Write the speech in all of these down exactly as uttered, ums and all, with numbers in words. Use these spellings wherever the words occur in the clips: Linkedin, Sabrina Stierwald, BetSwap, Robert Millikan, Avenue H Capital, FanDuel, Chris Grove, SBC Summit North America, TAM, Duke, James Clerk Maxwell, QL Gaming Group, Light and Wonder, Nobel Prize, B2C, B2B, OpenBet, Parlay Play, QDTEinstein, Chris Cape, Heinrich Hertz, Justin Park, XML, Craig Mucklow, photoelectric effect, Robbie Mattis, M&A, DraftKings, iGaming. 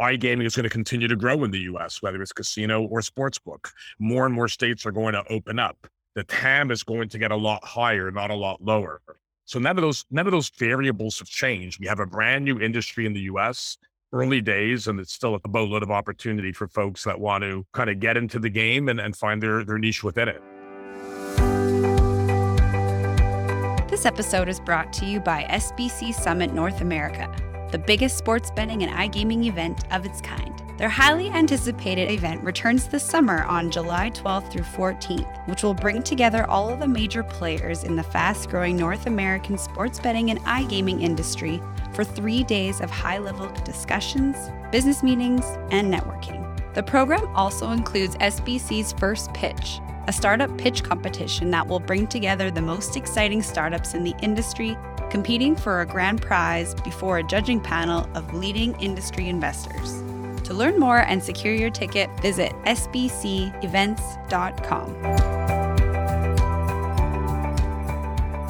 iGaming is going to continue to grow in the U S, whether it's casino or sportsbook. More and more states are going to open up. The T A M is going to get a lot higher, not a lot lower. So none of those none of those variables have changed. We have a brand new industry in the U S, early days, and it's still a boatload of opportunity for folks that want to kind of get into the game and, and find their, their niche within it. This episode is brought to you by S B C Summit North America, the biggest sports betting and iGaming event of its kind. Their highly anticipated event returns this summer on July twelfth through fourteenth, which will bring together all of the major players in the fast-growing North American sports betting and iGaming industry for three days of high-level discussions, business meetings, and networking. The program also includes S B C's First Pitch, a startup pitch competition that will bring together the most exciting startups in the industry competing for a grand prize before a judging panel of leading industry investors. To learn more and secure your ticket, visit s b c events dot com.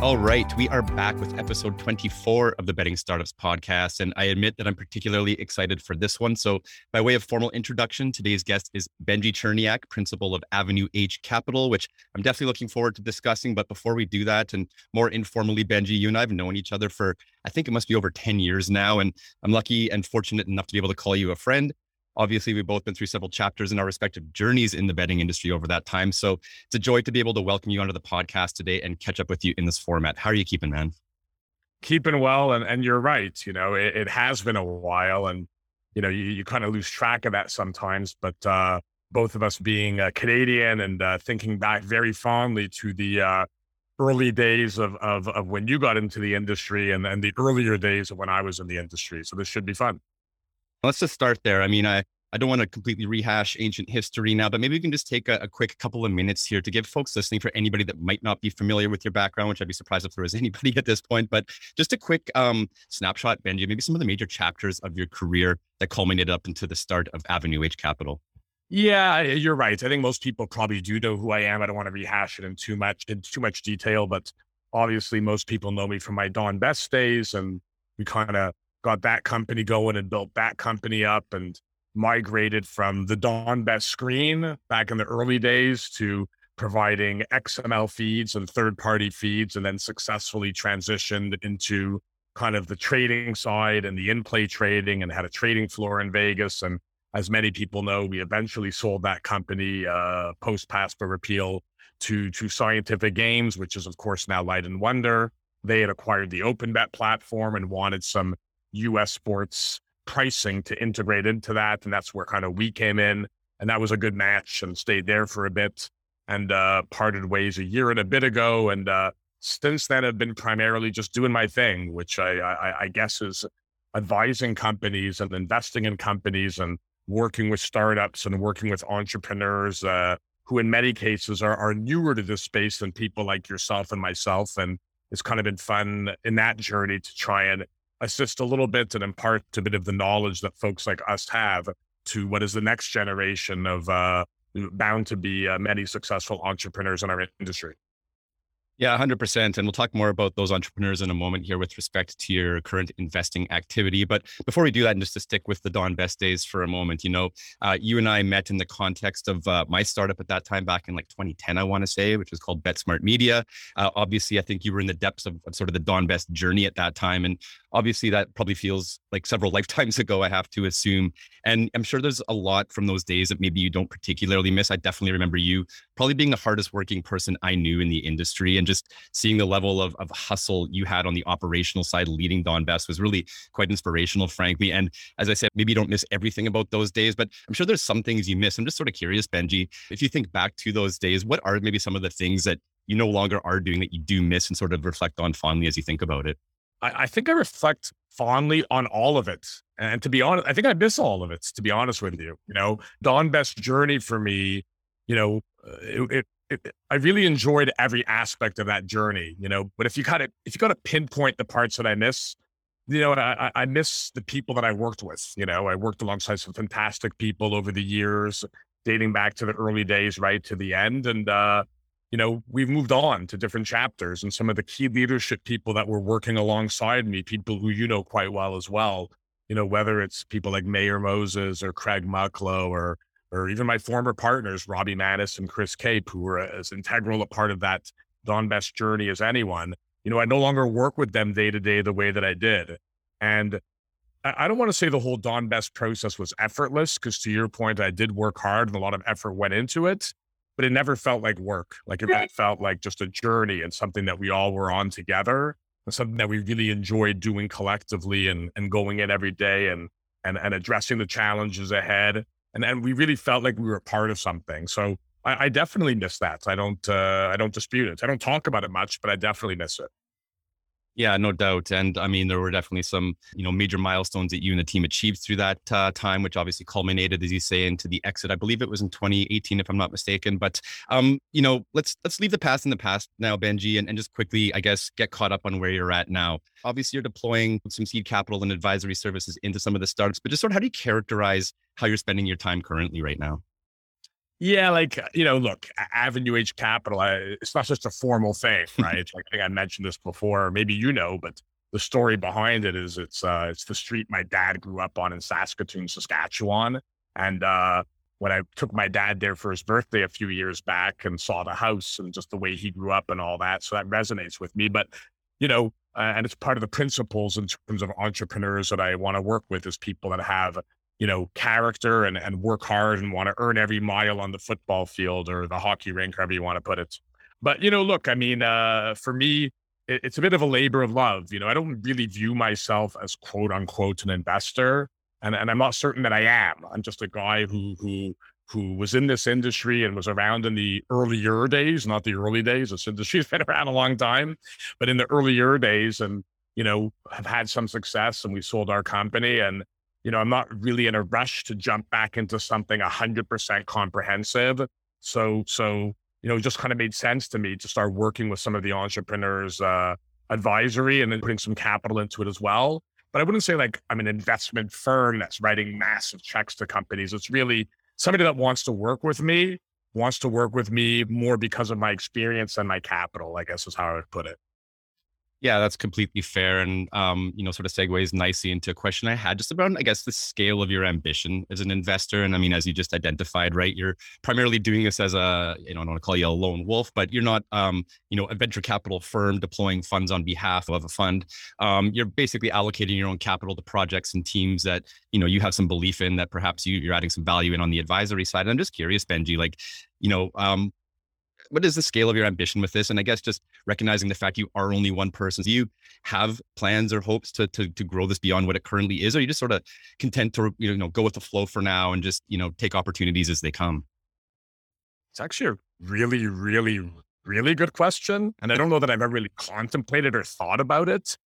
All right, we are back with episode twenty-four of the Betting Startups podcast, and I admit that I'm particularly excited for this one. So by way of formal introduction, today's guest is Benjie Cherniak, principal of Avenue H Capital, which I'm definitely looking forward to discussing. But before we do that, and more informally, Benjie, you and I have known each other for, I think it must be over ten years now, and I'm lucky and fortunate enough to be able to call you a friend. Obviously, we've both been through several chapters in our respective journeys in the betting industry over that time. So it's a joy to be able to welcome you onto the podcast today and catch up with you in this format. How are you keeping, man? Keeping well. And, and you're right. You know, it, it has been a while, and, you know, you, you kind of lose track of that sometimes. But uh, both of us being uh, Canadian and uh, thinking back very fondly to the uh, early days of, of, of when you got into the industry and, and the earlier days of when I was in the industry. So this should be fun. Let's just start there. I mean, I, I don't want to completely rehash ancient history now, but maybe we can just take a, a quick couple of minutes here to give folks listening, for anybody that might not be familiar with your background, which I'd be surprised if there was anybody at this point, but just a quick um, snapshot, Benjie, maybe some of the major chapters of your career that culminated up into the start of Avenue H Capital. Yeah, you're right. I think most people probably do know who I am. I don't want to rehash it in too much, in too much detail, but obviously most people know me from my Don Best days, and we kind of got that company going and built that company up and migrated from the Don Best screen back in the early days to providing X M L feeds and third-party feeds, and then successfully transitioned into kind of the trading side and the in-play trading, and had a trading floor in Vegas. And as many people know, we eventually sold that company uh, post-PASPA repeal to, to Scientific Games, which is, of course, now Light and Wonder. They had acquired the OpenBet platform and wanted some U S sports pricing to integrate into that. And that's where kind of we came in, and that was a good match, and stayed there for a bit, and uh, parted ways a year and a bit ago. And uh, since then I've been primarily just doing my thing, which I, I, I guess is advising companies and investing in companies and working with startups and working with entrepreneurs uh, who in many cases are, are newer to this space than people like yourself and myself. And it's kind of been fun in that journey to try and assist a little bit and impart a bit of the knowledge that folks like us have to what is the next generation of uh, bound to be uh, many successful entrepreneurs in our industry. Yeah, one hundred percent. And we'll talk more about those entrepreneurs in a moment here with respect to your current investing activity. But before we do that, and just to stick with the Don Best days for a moment, you know, uh, you and I met in the context of uh, my startup at that time back in like twenty ten, I want to say, which was called BetSmart Media. Uh, obviously, I think you were in the depths of, of sort of the Don Best journey at that time. And obviously, that probably feels like several lifetimes ago, I have to assume. And I'm sure there's a lot from those days that maybe you don't particularly miss. I definitely remember you probably being the hardest working person I knew in the industry, and just seeing the level of, of hustle you had on the operational side leading Don Best was really quite inspirational, frankly. And as I said, maybe you don't miss everything about those days, but I'm sure there's some things you miss. I'm just sort of curious, Benjie, if you think back to those days, what are maybe some of the things that you no longer are doing that you do miss and sort of reflect on fondly as you think about it? I, I think I reflect fondly on all of it. And to be honest, I think I miss all of it, to be honest with you. You know, Don Best journey for me, you know, it, it It, I really enjoyed every aspect of that journey, you know, but if you kind of, if you got to pinpoint the parts that I miss, you know, I, I miss the people that I worked with. You know, I worked alongside some fantastic people over the years, dating back to the early days, right to the end. And, uh, you know, we've moved on to different chapters, and some of the key leadership people that were working alongside me, people who, you know, quite well as well, you know, whether it's people like Mayor Moses or Craig Mucklow or or even my former partners, Robbie Mattis and Chris Cape, who were as integral a part of that Don Best journey as anyone, you know, I no longer work with them day to day the way that I did. And I don't want to say the whole Don Best process was effortless, because to your point, I did work hard and a lot of effort went into it, but it never felt like work. Like it really felt like just a journey and something that we all were on together and something that we really enjoyed doing collectively and and going in every day and and and addressing the challenges ahead. And and we really felt like we were part of something. So I, I definitely miss that. I don't uh, I don't dispute it. I don't talk about it much, but I definitely miss it. Yeah, no doubt. And I mean, there were definitely some, you know, major milestones that you and the team achieved through that uh, time, which obviously culminated, as you say, into the exit. I believe it was in twenty eighteen, if I'm not mistaken. But, um, you know, let's let's leave the past in the past now, Benjie, and, and just quickly, I guess, get caught up on where you're at now. Obviously, you're deploying some seed capital and advisory services into some of the startups, but just sort of how do you characterize how you're spending your time currently right now? Yeah, like, you know, look, Avenue H Capital, I, it's not just a formal thing, right? Like, I think I mentioned this before, maybe you know, but the story behind it is it's uh, it's the street my dad grew up on in Saskatoon, Saskatchewan. And uh, when I took my dad there for his birthday a few years back and saw the house and just the way he grew up and all that, so that resonates with me. But, you know, uh, and it's part of the principles in terms of entrepreneurs that I want to work with is people that have, you know, character and, and work hard and want to earn every mile on the football field or the hockey rink, however you want to put it. But, you know, look, I mean, uh, for me, it, it's a bit of a labor of love. You know, I don't really view myself as quote unquote an investor. And, and I'm not certain that I am. I'm just a guy who, who, who was in this industry and was around in the earlier days, not the early days. This industry has been around a long time, but in the earlier days and, you know, have had some success and we sold our company and, you know, I'm not really in a rush to jump back into something one hundred percent comprehensive. So, so you know, it just kind of made sense to me to start working with some of the entrepreneurs' uh, advisory and then putting some capital into it as well. But I wouldn't say like I'm an investment firm that's writing massive checks to companies. It's really somebody that wants to work with me, wants to work with me more because of my experience and my capital, I guess is how I would put it. Yeah, that's completely fair. And, um, you know, sort of segues nicely into a question I had just about, I guess, the scale of your ambition as an investor. And I mean, as you just identified, right, you're primarily doing this as a, you know, I don't want to call you a lone wolf, but you're not, um, you know, a venture capital firm deploying funds on behalf of a fund. Um, you're basically allocating your own capital to projects and teams that, you know, you have some belief in that perhaps you, you're adding some value in on the advisory side. And I'm just curious, Benjie, like, you know, um, what is the scale of your ambition with this? And I guess just recognizing the fact you are only one person, do you have plans or hopes to, to, to grow this beyond what it currently is? Or are you just sort of content to, you know, go with the flow for now and just, you know, take opportunities as they come? It's actually a really, really, really good question. And I don't know that I've ever really contemplated or thought about it.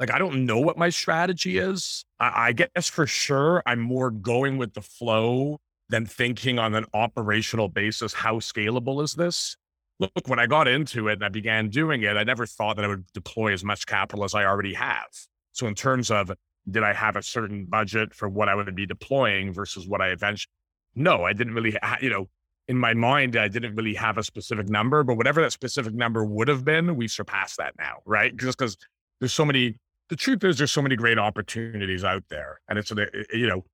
Like, I don't know what my strategy is. I, I guess for sure I'm more going with the flow than thinking on an operational basis, how scalable is this? Look, when I got into it and I began doing it, I never thought that I would deploy as much capital as I already have. So in terms of, did I have a certain budget for what I would be deploying versus what I eventually, no, I didn't really, ha- you know, in my mind, I didn't really have a specific number, but whatever that specific number would have been, we've surpassed that now, right? Just because there's so many, the truth is there's so many great opportunities out there. And it's, you know,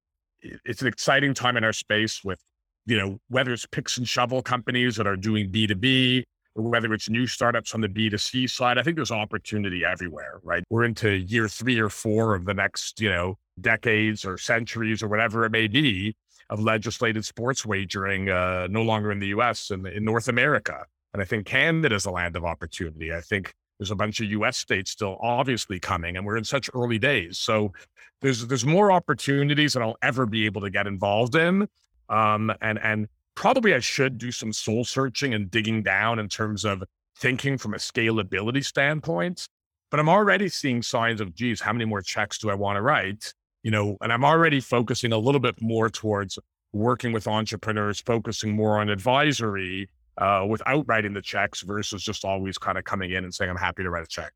it's an exciting time in our space with, you know, whether it's picks and shovel companies that are doing B to B, or whether it's new startups on the B to C side, I think there's opportunity everywhere, right? We're into year three or four of the next, you know, decades or centuries or whatever it may be of legislated sports wagering, uh, no longer in the U S and in North America. And I think Canada is a land of opportunity. I think there's a bunch of U S states still obviously coming, and we're in such early days. So there's there's more opportunities than I'll ever be able to get involved in. Um, and and probably I should do some soul searching and digging down in terms of thinking from a scalability standpoint. But I'm already seeing signs of, geez, how many more checks do I want to write? You know, and I'm already focusing a little bit more towards working with entrepreneurs, focusing more on advisory, Uh, without writing the checks versus just always kind of coming in and saying, I'm happy to write a check.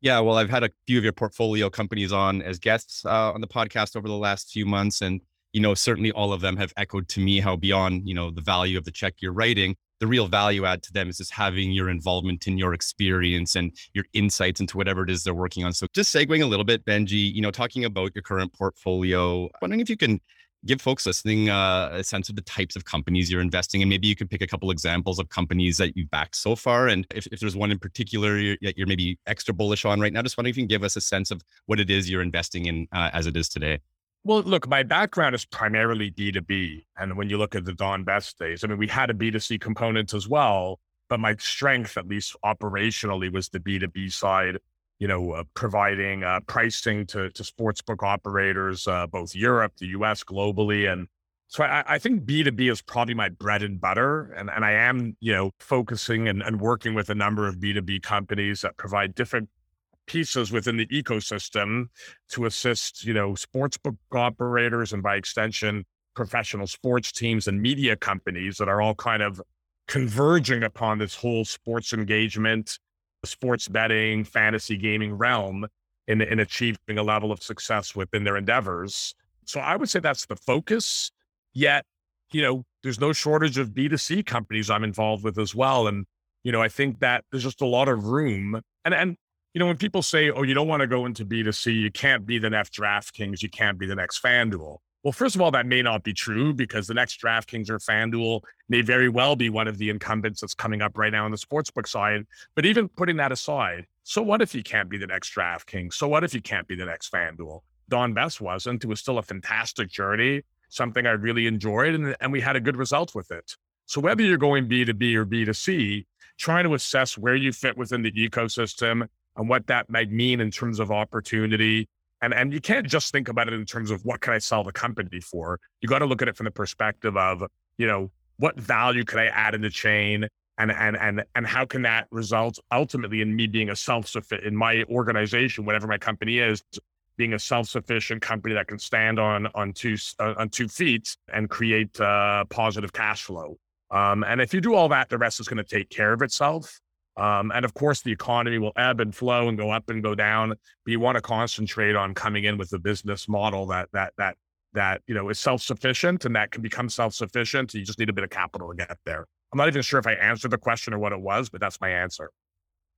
Yeah, well, I've had a few of your portfolio companies on as guests uh, on the podcast over the last few months. And, you know, certainly all of them have echoed to me how beyond, you know, the value of the check you're writing, the real value add to them is just having your involvement in your experience and your insights into whatever it is they're working on. So just segueing a little bit, Benjie, you know, talking about your current portfolio, wondering if you can give folks listening uh, a sense of the types of companies you're investing in. Maybe you could pick a couple examples of companies that you've backed so far. And if, if there's one in particular you're, that you're maybe extra bullish on right now, just wondering if you can give us a sense of what it is you're investing in uh, as it is today. Well, look, my background is primarily D two B. And when you look at the Don Best days, I mean, we had a B two C component as well, but my strength, at least operationally, was the B two B side. You know, uh, providing uh, pricing to, to sportsbook operators, uh, both Europe, the U S, globally. And so I, I think B two B is probably my bread and butter. And, and I am, you know, focusing and, and working with a number of B two B companies that provide different pieces within the ecosystem to assist, you know, sportsbook operators and by extension, professional sports teams and media companies that are all kind of converging upon this whole sports engagement, sports betting, fantasy gaming realm in, in achieving a level of success within their endeavors. So I would say that's the focus. Yet, you know, there's no shortage of B two C companies I'm involved with as well. And, you know, I think that there's just a lot of room. And, and you know, when people say, oh, you don't want to go into B two C, you can't be the next DraftKings, you can't be the next FanDuel. Well, first of all, that may not be true because the next DraftKings or FanDuel may very well be one of the incumbents that's coming up right now on the sportsbook side. But even putting that aside, so what if you can't be the next DraftKings? So what if you can't be the next FanDuel? Don Best wasn't. It was still a fantastic journey, something I really enjoyed, and, and we had a good result with it. So whether you're going B two B or B two C, trying to assess where you fit within the ecosystem and what that might mean in terms of opportunity. And and you can't just think about it in terms of what can I sell the company for? You got to look at it from the perspective of, you know, what value could I add in the chain? And and and and how can that result ultimately in me being a self-sufficient, in my organization, whatever my company is, being a self-sufficient company that can stand on on two uh, on two feet and create uh, positive cash flow. Um, and if you do all that, the rest is going to take care of itself. Um, and of course, the economy will ebb and flow and go up and go down. But you want to concentrate on coming in with a business model that that that that you know is self-sufficient and that can become self-sufficient. You just need a bit of capital to get there. I'm not even sure if I answered the question or what it was, but that's my answer.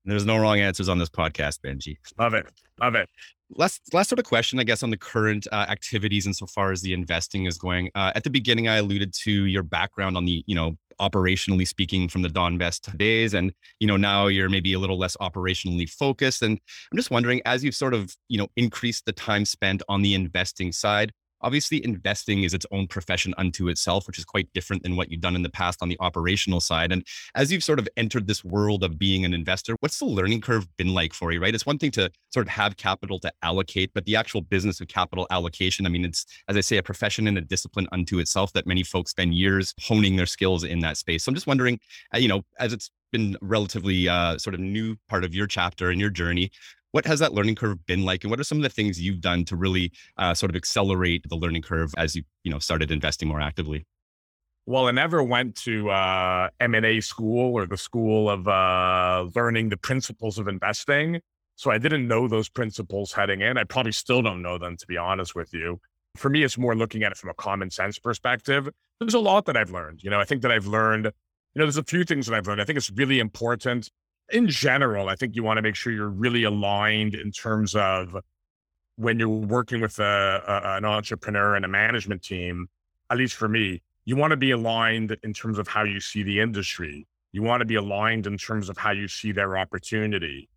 There's no wrong answers on this podcast, Benjie. Love it, love it. Last last sort of question, I guess, on the current uh, activities insofar as the investing is going. Uh, at the beginning, I alluded to your background on the you know. operationally speaking from the Don Best days. And, you know, now you're maybe a little less operationally focused. And I'm just wondering, as you've sort of, you know, increased the time spent on the investing side, obviously investing is its own profession unto itself, which is quite different than what you've done in the past on the operational side. And as you've sort of entered this world of being an investor, what's the learning curve been like for you, right? It's one thing to sort of have capital to allocate, but the actual business of capital allocation, I mean, it's, as I say, a profession and a discipline unto itself that many folks spend years honing their skills in that space. So I'm just wondering, you know, as it's been relatively uh, sort of new part of your chapter and your journey, what has that learning curve been like? And what are some of the things you've done to really uh, sort of accelerate the learning curve as you, you know, started investing more actively? Well, I never went to uh, M and A school or the school of uh, learning the principles of investing. So I didn't know those principles heading in. I probably still don't know them, to be honest with you. For me, it's more looking at it from a common sense perspective. There's a lot that I've learned. You know, I think that I've learned, you know, there's a few things that I've learned. I think it's really important. In general, I think you want to make sure you're really aligned in terms of when you're working with a, a, an entrepreneur and a management team, at least for me, you want to be aligned in terms of how you see the industry. You want to be aligned in terms of how you see their opportunity.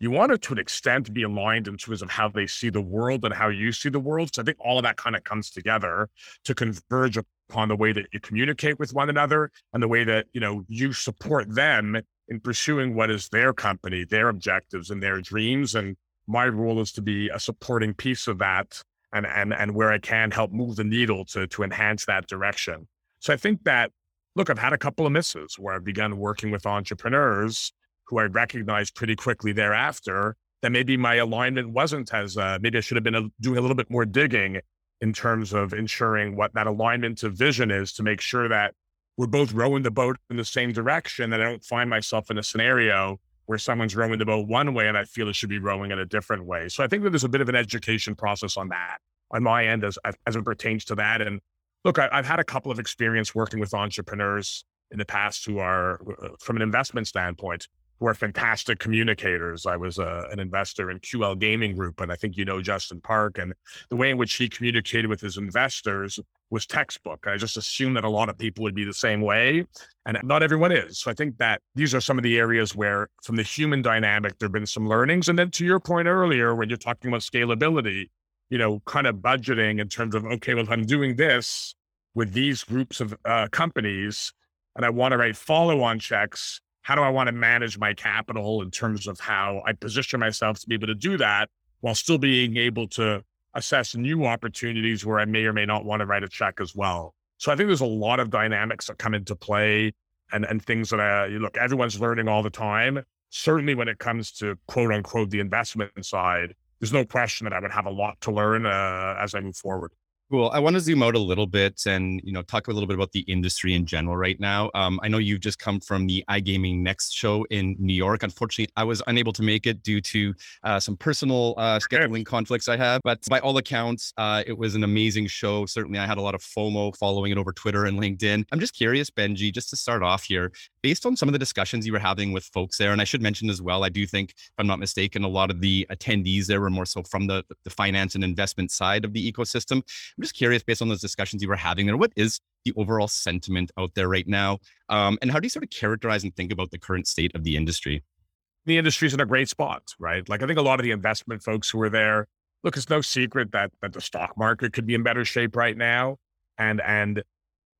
You want to, to an extent, be aligned in terms of how they see the world and how you see the world. So I think all of that kind of comes together to converge upon the way that you communicate with one another and the way that, you know, you support them in pursuing what is their company, their objectives and their dreams. And my role is to be a supporting piece of that and and and where I can help move the needle to, to enhance that direction. So I think that, look, I've had a couple of misses where I've begun working with entrepreneurs who I recognized pretty quickly thereafter that maybe my alignment wasn't as, uh, maybe I should have been a, doing a little bit more digging in terms of ensuring what that alignment to vision is to make sure that we're both rowing the boat in the same direction, that I don't find myself in a scenario where someone's rowing the boat one way and I feel it should be rowing in a different way. So I think that there's a bit of an education process on that, on my end as as it pertains to that. And look, I, I've had a couple of experience working with entrepreneurs in the past who are, from an investment standpoint, who are fantastic communicators. I was a, an investor in Q L Gaming Group, and I think you know Justin Park, and the way in which he communicated with his investors was textbook. I just assumed that a lot of people would be the same way, and not everyone is. So I think that these are some of the areas where, from the human dynamic, there have been some learnings. And then to your point earlier, when you're talking about scalability, you know, kind of budgeting in terms of, okay, well, if I'm doing this with these groups of uh, companies, and I want to write follow-on checks, how do I want to manage my capital in terms of how I position myself to be able to do that while still being able to assess new opportunities where I may or may not want to write a check as well? So I think there's a lot of dynamics that come into play and, and things that, I, look, everyone's learning all the time. Certainly when it comes to, quote unquote, the investment side, there's no question that I would have a lot to learn uh, as I move forward. Cool. I want to zoom out a little bit and, you know, talk a little bit about the industry in general right now. Um, I know you've just come from the iGaming Next show in New York. Unfortunately, I was unable to make it due to uh, some personal uh, scheduling conflicts I have. But by all accounts, uh, it was an amazing show. Certainly, I had a lot of FOMO following it over Twitter and LinkedIn. I'm just curious, Benjie, just to start off here, based on some of the discussions you were having with folks there, and I should mention as well, I do think, if I'm not mistaken, a lot of the attendees there were more so from the, the finance and investment side of the ecosystem. I'm just curious, based on those discussions you were having there, what is the overall sentiment out there right now? Um, and how do you sort of characterize and think about the current state of the industry? The industry's in a great spot, right? Like, I think a lot of the investment folks who were there, look, it's no secret that that the stock market could be in better shape right now. And, and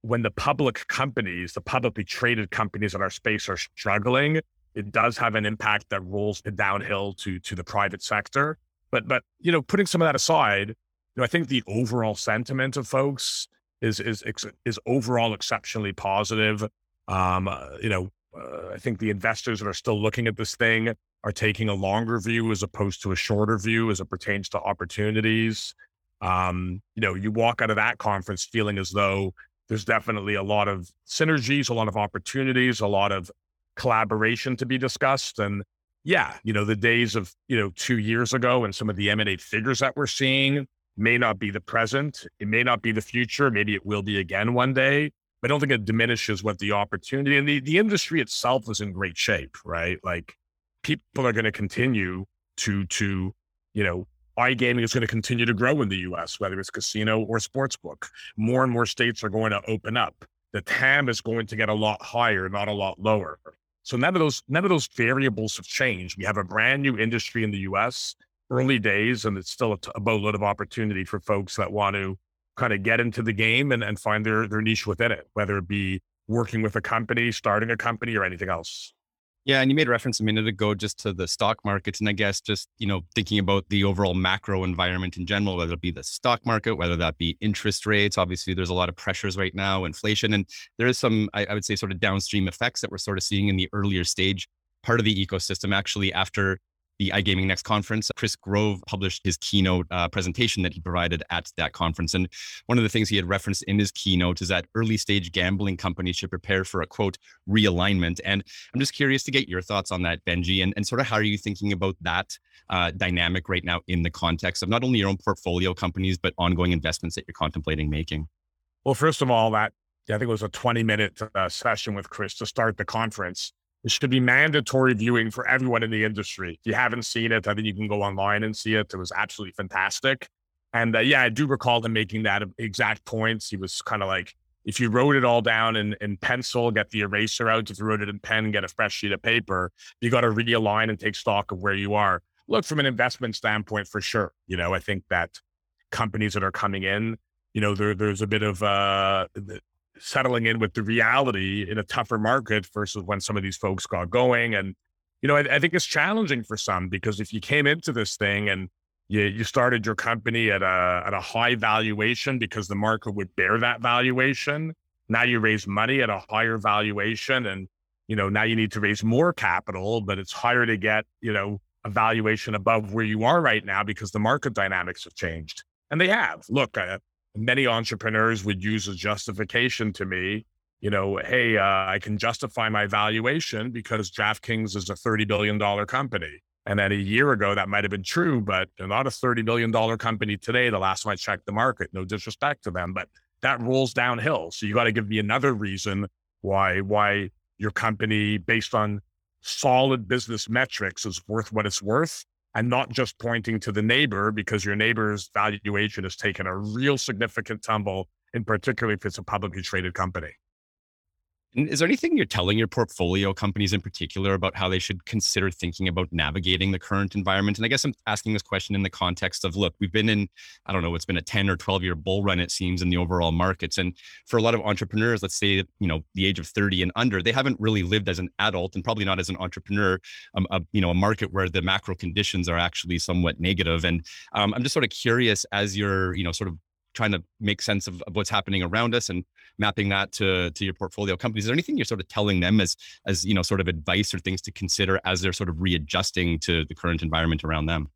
when the public companies, the publicly traded companies in our space are struggling, it does have an impact that rolls downhill to, to the private sector. But, but, you know, putting some of that aside, you know, I think the overall sentiment of folks is is is overall exceptionally positive. Um, uh, you know, uh, I think the investors that are still looking at this thing are taking a longer view as opposed to a shorter view as it pertains to opportunities. Um, you know, you walk out of that conference feeling as though there's definitely a lot of synergies, a lot of opportunities, a lot of collaboration to be discussed. And yeah, you know, the days of, you know, two years ago and some of the M and A figures that we're seeing may not be the present. It may not be the future. Maybe it will be again one day. But I don't think it diminishes what the opportunity and the, the industry itself is in great shape, right? Like, people are going to continue to, to, you know, iGaming is going to continue to grow in the U S, whether it's casino or sportsbook. More and more states are going to open up. The T A M is going to get a lot higher, not a lot lower. So none of those, none of those variables have changed. We have a brand new industry in the U S, early days, and it's still a, t- a boatload of opportunity for folks that want to kind of get into the game and, and find their, their niche within it, whether it be working with a company, starting a company, or anything else. Yeah. And you made reference a minute ago just to the stock markets. And I guess just, you know, thinking about the overall macro environment in general, whether it be the stock market, whether that be interest rates, obviously there's a lot of pressures right now, inflation, and there is some, I, I would say, sort of downstream effects that we're sort of seeing in the earlier stage part of the ecosystem. Actually, after the iGaming Next conference, Chris Grove published his keynote uh, presentation that he provided at that conference. And one of the things he had referenced in his keynote is that early stage gambling companies should prepare for a, quote, realignment. And I'm just curious to get your thoughts on that, Benjie, and, and sort of how are you thinking about that uh, dynamic right now in the context of not only your own portfolio companies, but ongoing investments that you're contemplating making? Well, first of all, that I think it was a twenty minute uh, session with Chris to start the conference. It should be mandatory viewing for everyone in the industry. If you haven't seen it, I think you can go online and see it. It was absolutely fantastic. And uh, yeah, I do recall him making that exact point. He was kind of like, if you wrote it all down in, in pencil, get the eraser out. If you wrote it in pen, get a fresh sheet of paper. You got to realign and take stock of where you are. Look, from an investment standpoint, for sure. You know, I think that companies that are coming in, you know, there, there's a bit of uh, settling in with the reality in a tougher market versus when some of these folks got going. And, you know, I, I think it's challenging for some, because if you came into this thing and you, you started your company at a, at a high valuation because the market would bear that valuation, now you raise money at a higher valuation and, you know, now you need to raise more capital, but it's harder to get, you know, a valuation above where you are right now because the market dynamics have changed. And they have. Look, I, Many entrepreneurs would use a justification to me, you know, hey, uh, I can justify my valuation because DraftKings is a thirty billion dollars company. And then a year ago, that might've been true, but they're not a thirty billion dollars company today. The last time I checked the market, no disrespect to them, but that rolls downhill. So you got to give me another reason why why your company, based on solid business metrics, is worth what it's worth, and not just pointing to the neighbor because your neighbor's valuation has taken a real significant tumble, and particularly if it's a publicly traded company. And is there anything you're telling your portfolio companies in particular about how they should consider thinking about navigating the current environment? And I guess I'm asking this question in the context of, look, we've been in, I don't know, it's been a ten or twelve year bull run, it seems, in the overall markets. And for a lot of entrepreneurs, let's say, you know, the age of thirty and under, they haven't really lived as an adult and probably not as an entrepreneur, um, a, you know, a market where the macro conditions are actually somewhat negative. And um, I'm just sort of curious, as you're, you know, sort of trying to make sense of, of what's happening around us and mapping that to, to your portfolio companies, is there anything you're sort of telling them as, as, you know, sort of advice or things to consider as they're sort of readjusting to the current environment around them?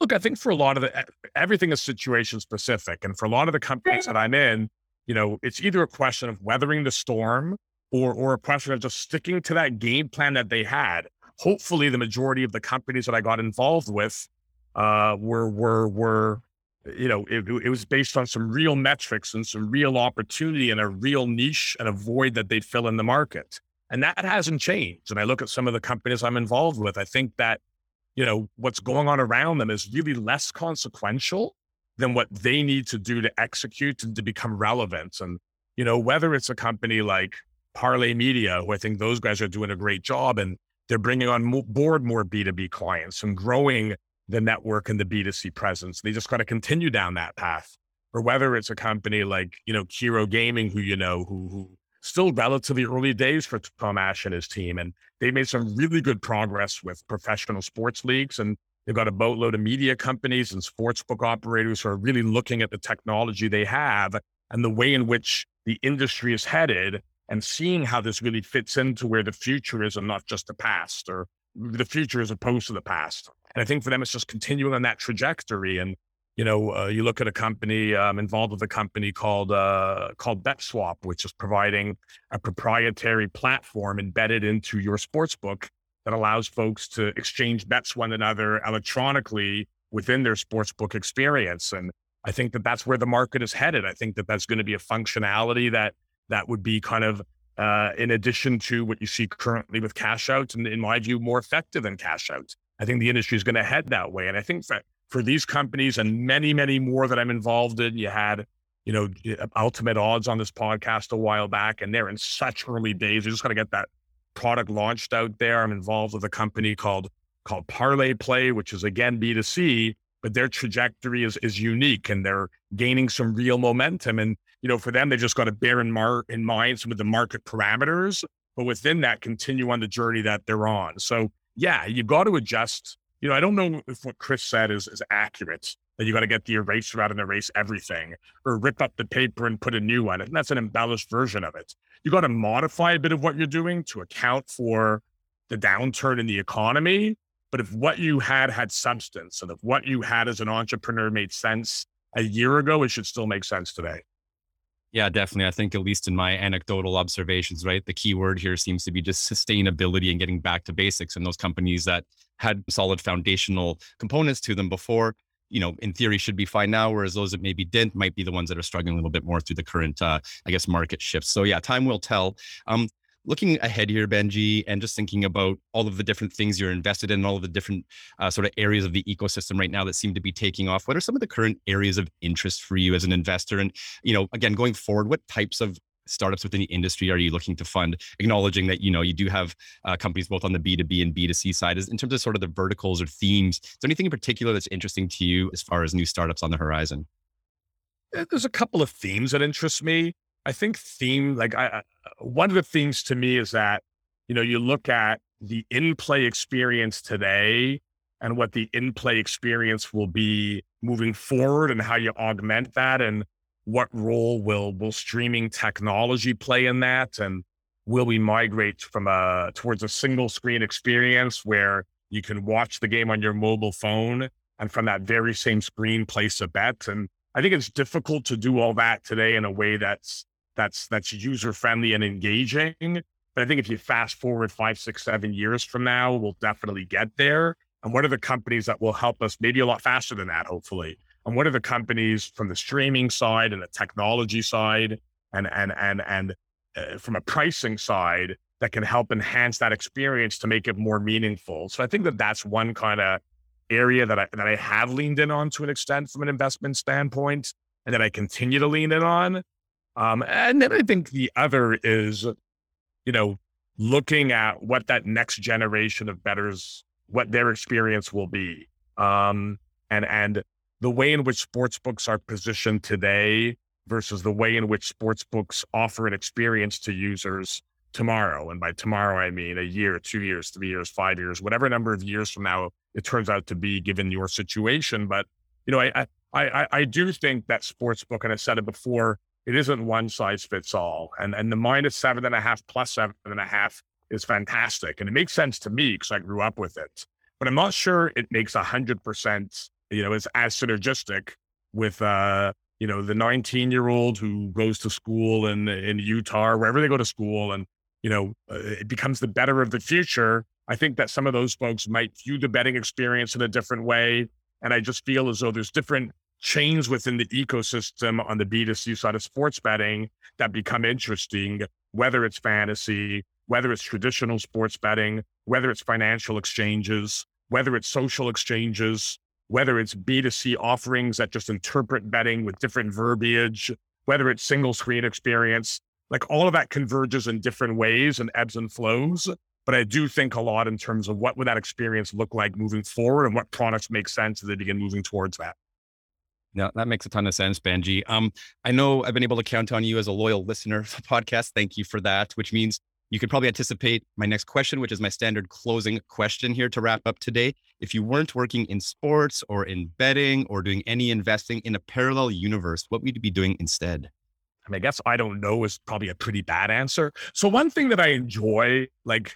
Look, I think for a lot of the, everything is situation specific. And for a lot of the companies that I'm in, you know, it's either a question of weathering the storm or, or a question of just sticking to that game plan that they had. Hopefully the majority of the companies that I got involved with uh, were, were, were, you know, it, it was based on some real metrics and some real opportunity and a real niche and a void that they fill in the market. And that hasn't changed. And I look at some of the companies I'm involved with, I think that, you know, what's going on around them is really less consequential than what they need to do to execute and to become relevant. And, you know, whether it's a company like Parlay Media, who I think those guys are doing a great job and they're bringing on more, board more B two B clients and growing the network and the B two C presence. They just got to continue down that path. Or whether it's a company like, you know, Kiro Gaming, who, you know, who, who still relatively early days for Tom Ash and his team. And they made some really good progress with professional sports leagues. And they've got a boatload of media companies and sportsbook operators who are really looking at the technology they have and the way in which the industry is headed and seeing how this really fits into where the future is and not just the past, or the future as opposed to the past. And I think for them, it's just continuing on that trajectory. And, you know, uh, you look at a company, I'm um, involved with a company called uh, called BetSwap, which is providing a proprietary platform embedded into your sportsbook that allows folks to exchange bets one another electronically within their sportsbook experience. And I think that that's where the market is headed. I think that that's going to be a functionality that that would be kind of uh, in addition to what you see currently with cash out, and in my view, more effective than cash out. I think the industry is going to head that way. And I think for, for these companies and many, many more that I'm involved in, you had, you know, Ultimate Odds on this podcast a while back, and they're in such early days. You just got to get that product launched out there. I'm involved with a company called, called Parlay Play, which is again, B two C, but their trajectory is, is unique and they're gaining some real momentum. And, you know, for them, they just got to bear in, mar- in mind some of the market parameters, but within that continue on the journey that they're on. So yeah, you've got to adjust. You know, I don't know if what Chris said is, is accurate, that you got to get the eraser out and erase everything or rip up the paper and put a new one. And that's an embellished version of it. You got to modify a bit of what you're doing to account for the downturn in the economy. But if what you had had substance and if what you had as an entrepreneur made sense a year ago, it should still make sense today. Yeah, definitely. I think at least in my anecdotal observations, right, the key word here seems to be just sustainability and getting back to basics. And those companies that had solid foundational components to them before, you know, in theory should be fine now, whereas those that maybe didn't might be the ones that are struggling a little bit more through the current, uh, I guess, market shifts. So yeah, time will tell. Um, Looking ahead here, Benjie, and just thinking about all of the different things you're invested in, all of the different uh, sort of areas of the ecosystem right now that seem to be taking off, what are some of the current areas of interest for you as an investor? And, you know, again, going forward, what types of startups within the industry are you looking to fund? Acknowledging that, you know, you do have uh, companies both on the B two B and B two C side. Is, in terms of sort of the verticals or themes, is there anything in particular that's interesting to you as far as new startups on the horizon? There's a couple of themes that interest me. I think theme, like I, one of the things to me is that, you know, you look at the in-play experience today and what the in-play experience will be moving forward and how you augment that and what role will, will streaming technology play in that? And will we migrate from a, towards a single screen experience where you can watch the game on your mobile phone and from that very same screen, place a bet? And I think it's difficult to do all that today in a way that's, that's, that's user-friendly and engaging. But I think if you fast forward five, six, seven years from now, we'll definitely get there. And what are the companies that will help us maybe a lot faster than that, hopefully? And what are the companies from the streaming side and the technology side and, and, and, and uh, from a pricing side that can help enhance that experience to make it more meaningful. So I think that that's one kind of area that I, that I have leaned in on to an extent from an investment standpoint, and that I continue to lean in on. Um, and then I think the other is, you know, looking at what that next generation of bettors, what their experience will be. Um, and, and the way in which sportsbooks are positioned today versus the way in which sportsbooks offer an experience to users tomorrow. And by tomorrow, I mean a year, two years, three years, five years, whatever number of years from now it turns out to be given your situation. But, you know, I, I, I, I do think that sportsbook, and I said it before, it isn't one size fits all. And and the minus seven and a half plus seven and a half is fantastic. And it makes sense to me because I grew up with it. But I'm not sure it makes one hundred percent, you know, it's as synergistic with, uh, you know, the nineteen-year-old who goes to school in, in Utah, or wherever they go to school, and, you know, uh, it becomes the better of the future. I think that some of those folks might view the betting experience in a different way. And I just feel as though there's different chains within the ecosystem on the B two C side of sports betting that become interesting, whether it's fantasy, whether it's traditional sports betting, whether it's financial exchanges, whether it's social exchanges, whether it's B two C offerings that just interpret betting with different verbiage, whether it's single screen experience, like all of that converges in different ways and ebbs and flows. But I do think a lot in terms of what would that experience look like moving forward and what products make sense as they begin moving towards that. No, that makes a ton of sense, Benjie. Um, I know I've been able to count on you as a loyal listener of the podcast. Thank you for that, which means you can probably anticipate my next question, which is my standard closing question here to wrap up today. If you weren't working in sports or in betting or doing any investing in a parallel universe, what would you be doing instead? I mean, I guess I don't know is probably a pretty bad answer. So one thing that I enjoy, like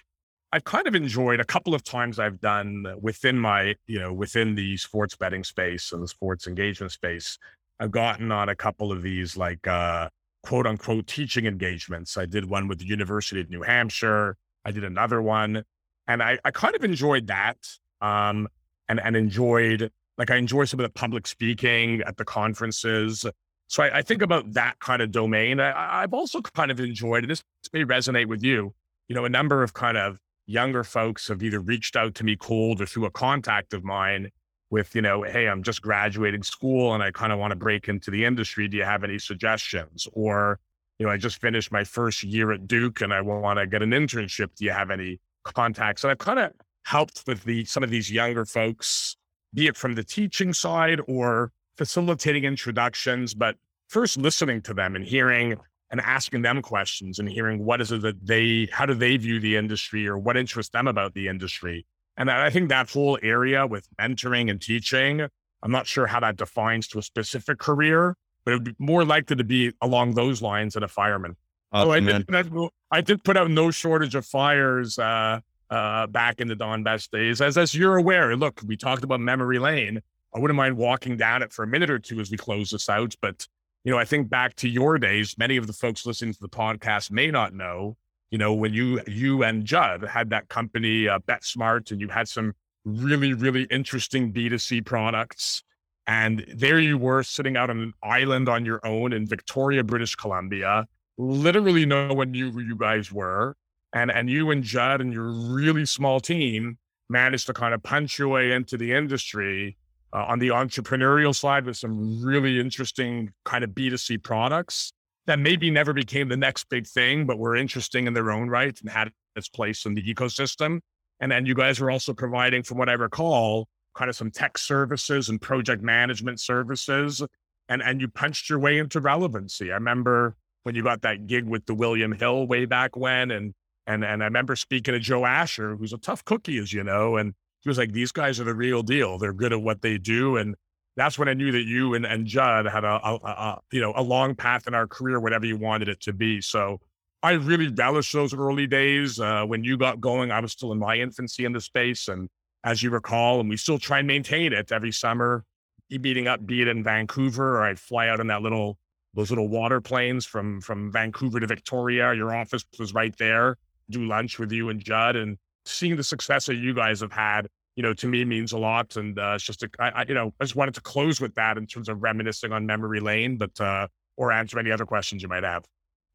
I've kind of enjoyed a couple of times I've done within my, you know, within the sports betting space and the sports engagement space, I've gotten on a couple of these like uh, quote unquote teaching engagements. I did one with the University of New Hampshire. I did another one, and I, I kind of enjoyed that um, and, and enjoyed, like I enjoy some of the public speaking at the conferences. So I, I think about that kind of domain. I, I've also kind of enjoyed, and this may resonate with you, you know, a number of kind of younger folks have either reached out to me cold or through a contact of mine with, you know, hey, I'm just graduating school and I kind of want to break into the industry. Do you have any suggestions? Or, you know, I just finished my first year at Duke and I want to get an internship. Do you have any contacts? And I've kind of helped with the some of these younger folks, be it from the teaching side or facilitating introductions, but first listening to them and hearing and asking them questions and hearing what is it that they, how do they view the industry or what interests them about the industry. And I think that whole area with mentoring and teaching, I'm not sure how that defines to a specific career, but it would be more likely to be along those lines than a fireman. Oh, so I, did, I did put out no shortage of fires uh, uh, back in the Don Best days. As, as you're aware, look, we talked about memory lane. I wouldn't mind walking down it for a minute or two as we close this out, but you know, I think back to your days, many of the folks listening to the podcast may not know, you know, when you you and Judd had that company, uh, BetSmart, and you had some really, really interesting B two C products. And there you were sitting out on an island on your own in Victoria, British Columbia, literally no one knew who you guys were. And, and you and Judd and your really small team managed to kind of punch your way into the industry Uh, on the entrepreneurial side with some really interesting kind of B two C products that maybe never became the next big thing, but were interesting in their own right and had its place in the ecosystem. And then you guys were also providing, from what I recall, kind of some tech services and project management services, and, and you punched your way into relevancy. I remember when you got that gig with the William Hill way back when, and and and I remember speaking to Joe Asher, who's a tough cookie, as you know, and he was like, these guys are the real deal. They're good at what they do. And that's when I knew that you and, and Judd had a, a, a, you know, a long path in our career, whatever you wanted it to be. So I really relished those early days. Uh, when you got going, I was still in my infancy in the space. And as you recall, and we still try and maintain it every summer, meeting up, be it in Vancouver, or I'd fly out on that little, those little water planes from, from Vancouver to Victoria. Your office was right there. Do lunch with you and Judd, and seeing the success that you guys have had, you know, to me means a lot. And uh, it's just, a, I, I, you know, I just wanted to close with that in terms of reminiscing on memory lane, but, uh, or answer any other questions you might have.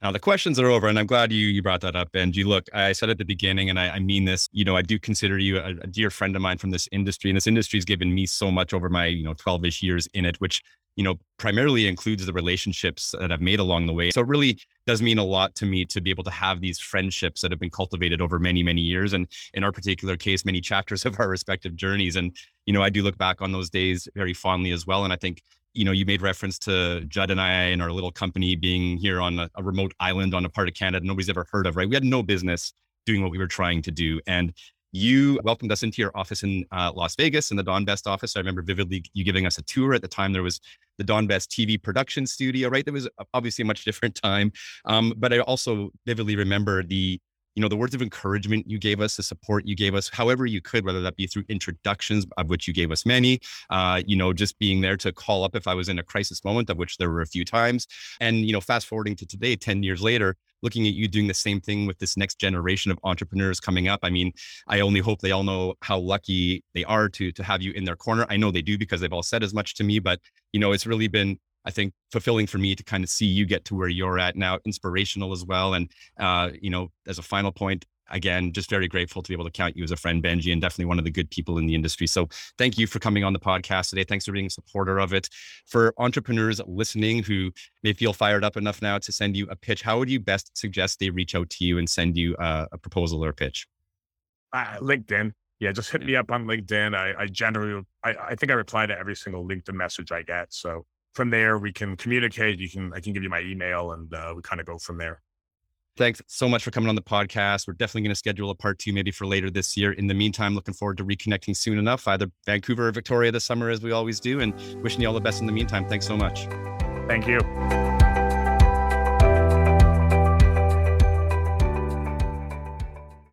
Now the questions are over, and I'm glad you you brought that up, Benji. Look, I said at the beginning, and I, I mean this, you know, I do consider you a, a dear friend of mine from this industry, and this industry has given me so much over my, you know, twelve-ish years in it, which, you know, primarily includes the relationships that I've made along the way. So it really does mean a lot to me to be able to have these friendships that have been cultivated over many, many years, and in our particular case, many chapters of our respective journeys. And, you know, I do look back on those days very fondly as well. And I think, you know, you made reference to Judd and I and our little company being here on a, a remote island on a part of Canada nobody's ever heard of, right? We had no business doing what we were trying to do. And you welcomed us into your office in uh, Las Vegas, in the Don Best office. I remember vividly you giving us a tour. At the time, there was the Don Best T V production studio, right? There was obviously a much different time. Um, but I also vividly remember the, you know, the words of encouragement you gave us, the support you gave us, however you could, whether that be through introductions, of which you gave us many, uh, you know, just being there to call up if I was in a crisis moment, of which there were a few times. And, you know, fast forwarding to today, ten years later, looking at you doing the same thing with this next generation of entrepreneurs coming up. I mean, I only hope they all know how lucky they are to, to have you in their corner. I know they do because they've all said as much to me, but, you know, it's really been, I think, fulfilling for me to kind of see you get to where you're at now, inspirational as well. And, uh, you know, as a final point, again, just very grateful to be able to count you as a friend, Benji, and definitely one of the good people in the industry. So thank you for coming on the podcast today. Thanks for being a supporter of it. For entrepreneurs listening who may feel fired up enough now to send you a pitch, how would you best suggest they reach out to you and send you a, a proposal or a pitch? Uh, LinkedIn. Yeah, just hit me up on LinkedIn. I, I generally, I, I think I reply to every single LinkedIn message I get. So from there, we can communicate. You can, I can give you my email, and uh, we kind of go from there. Thanks so much for coming on the podcast. We're definitely going to schedule a part two, maybe for later this year. In the meantime, looking forward to reconnecting soon enough, either Vancouver or Victoria this summer, as we always do, and wishing you all the best in the meantime. Thanks so much. Thank you.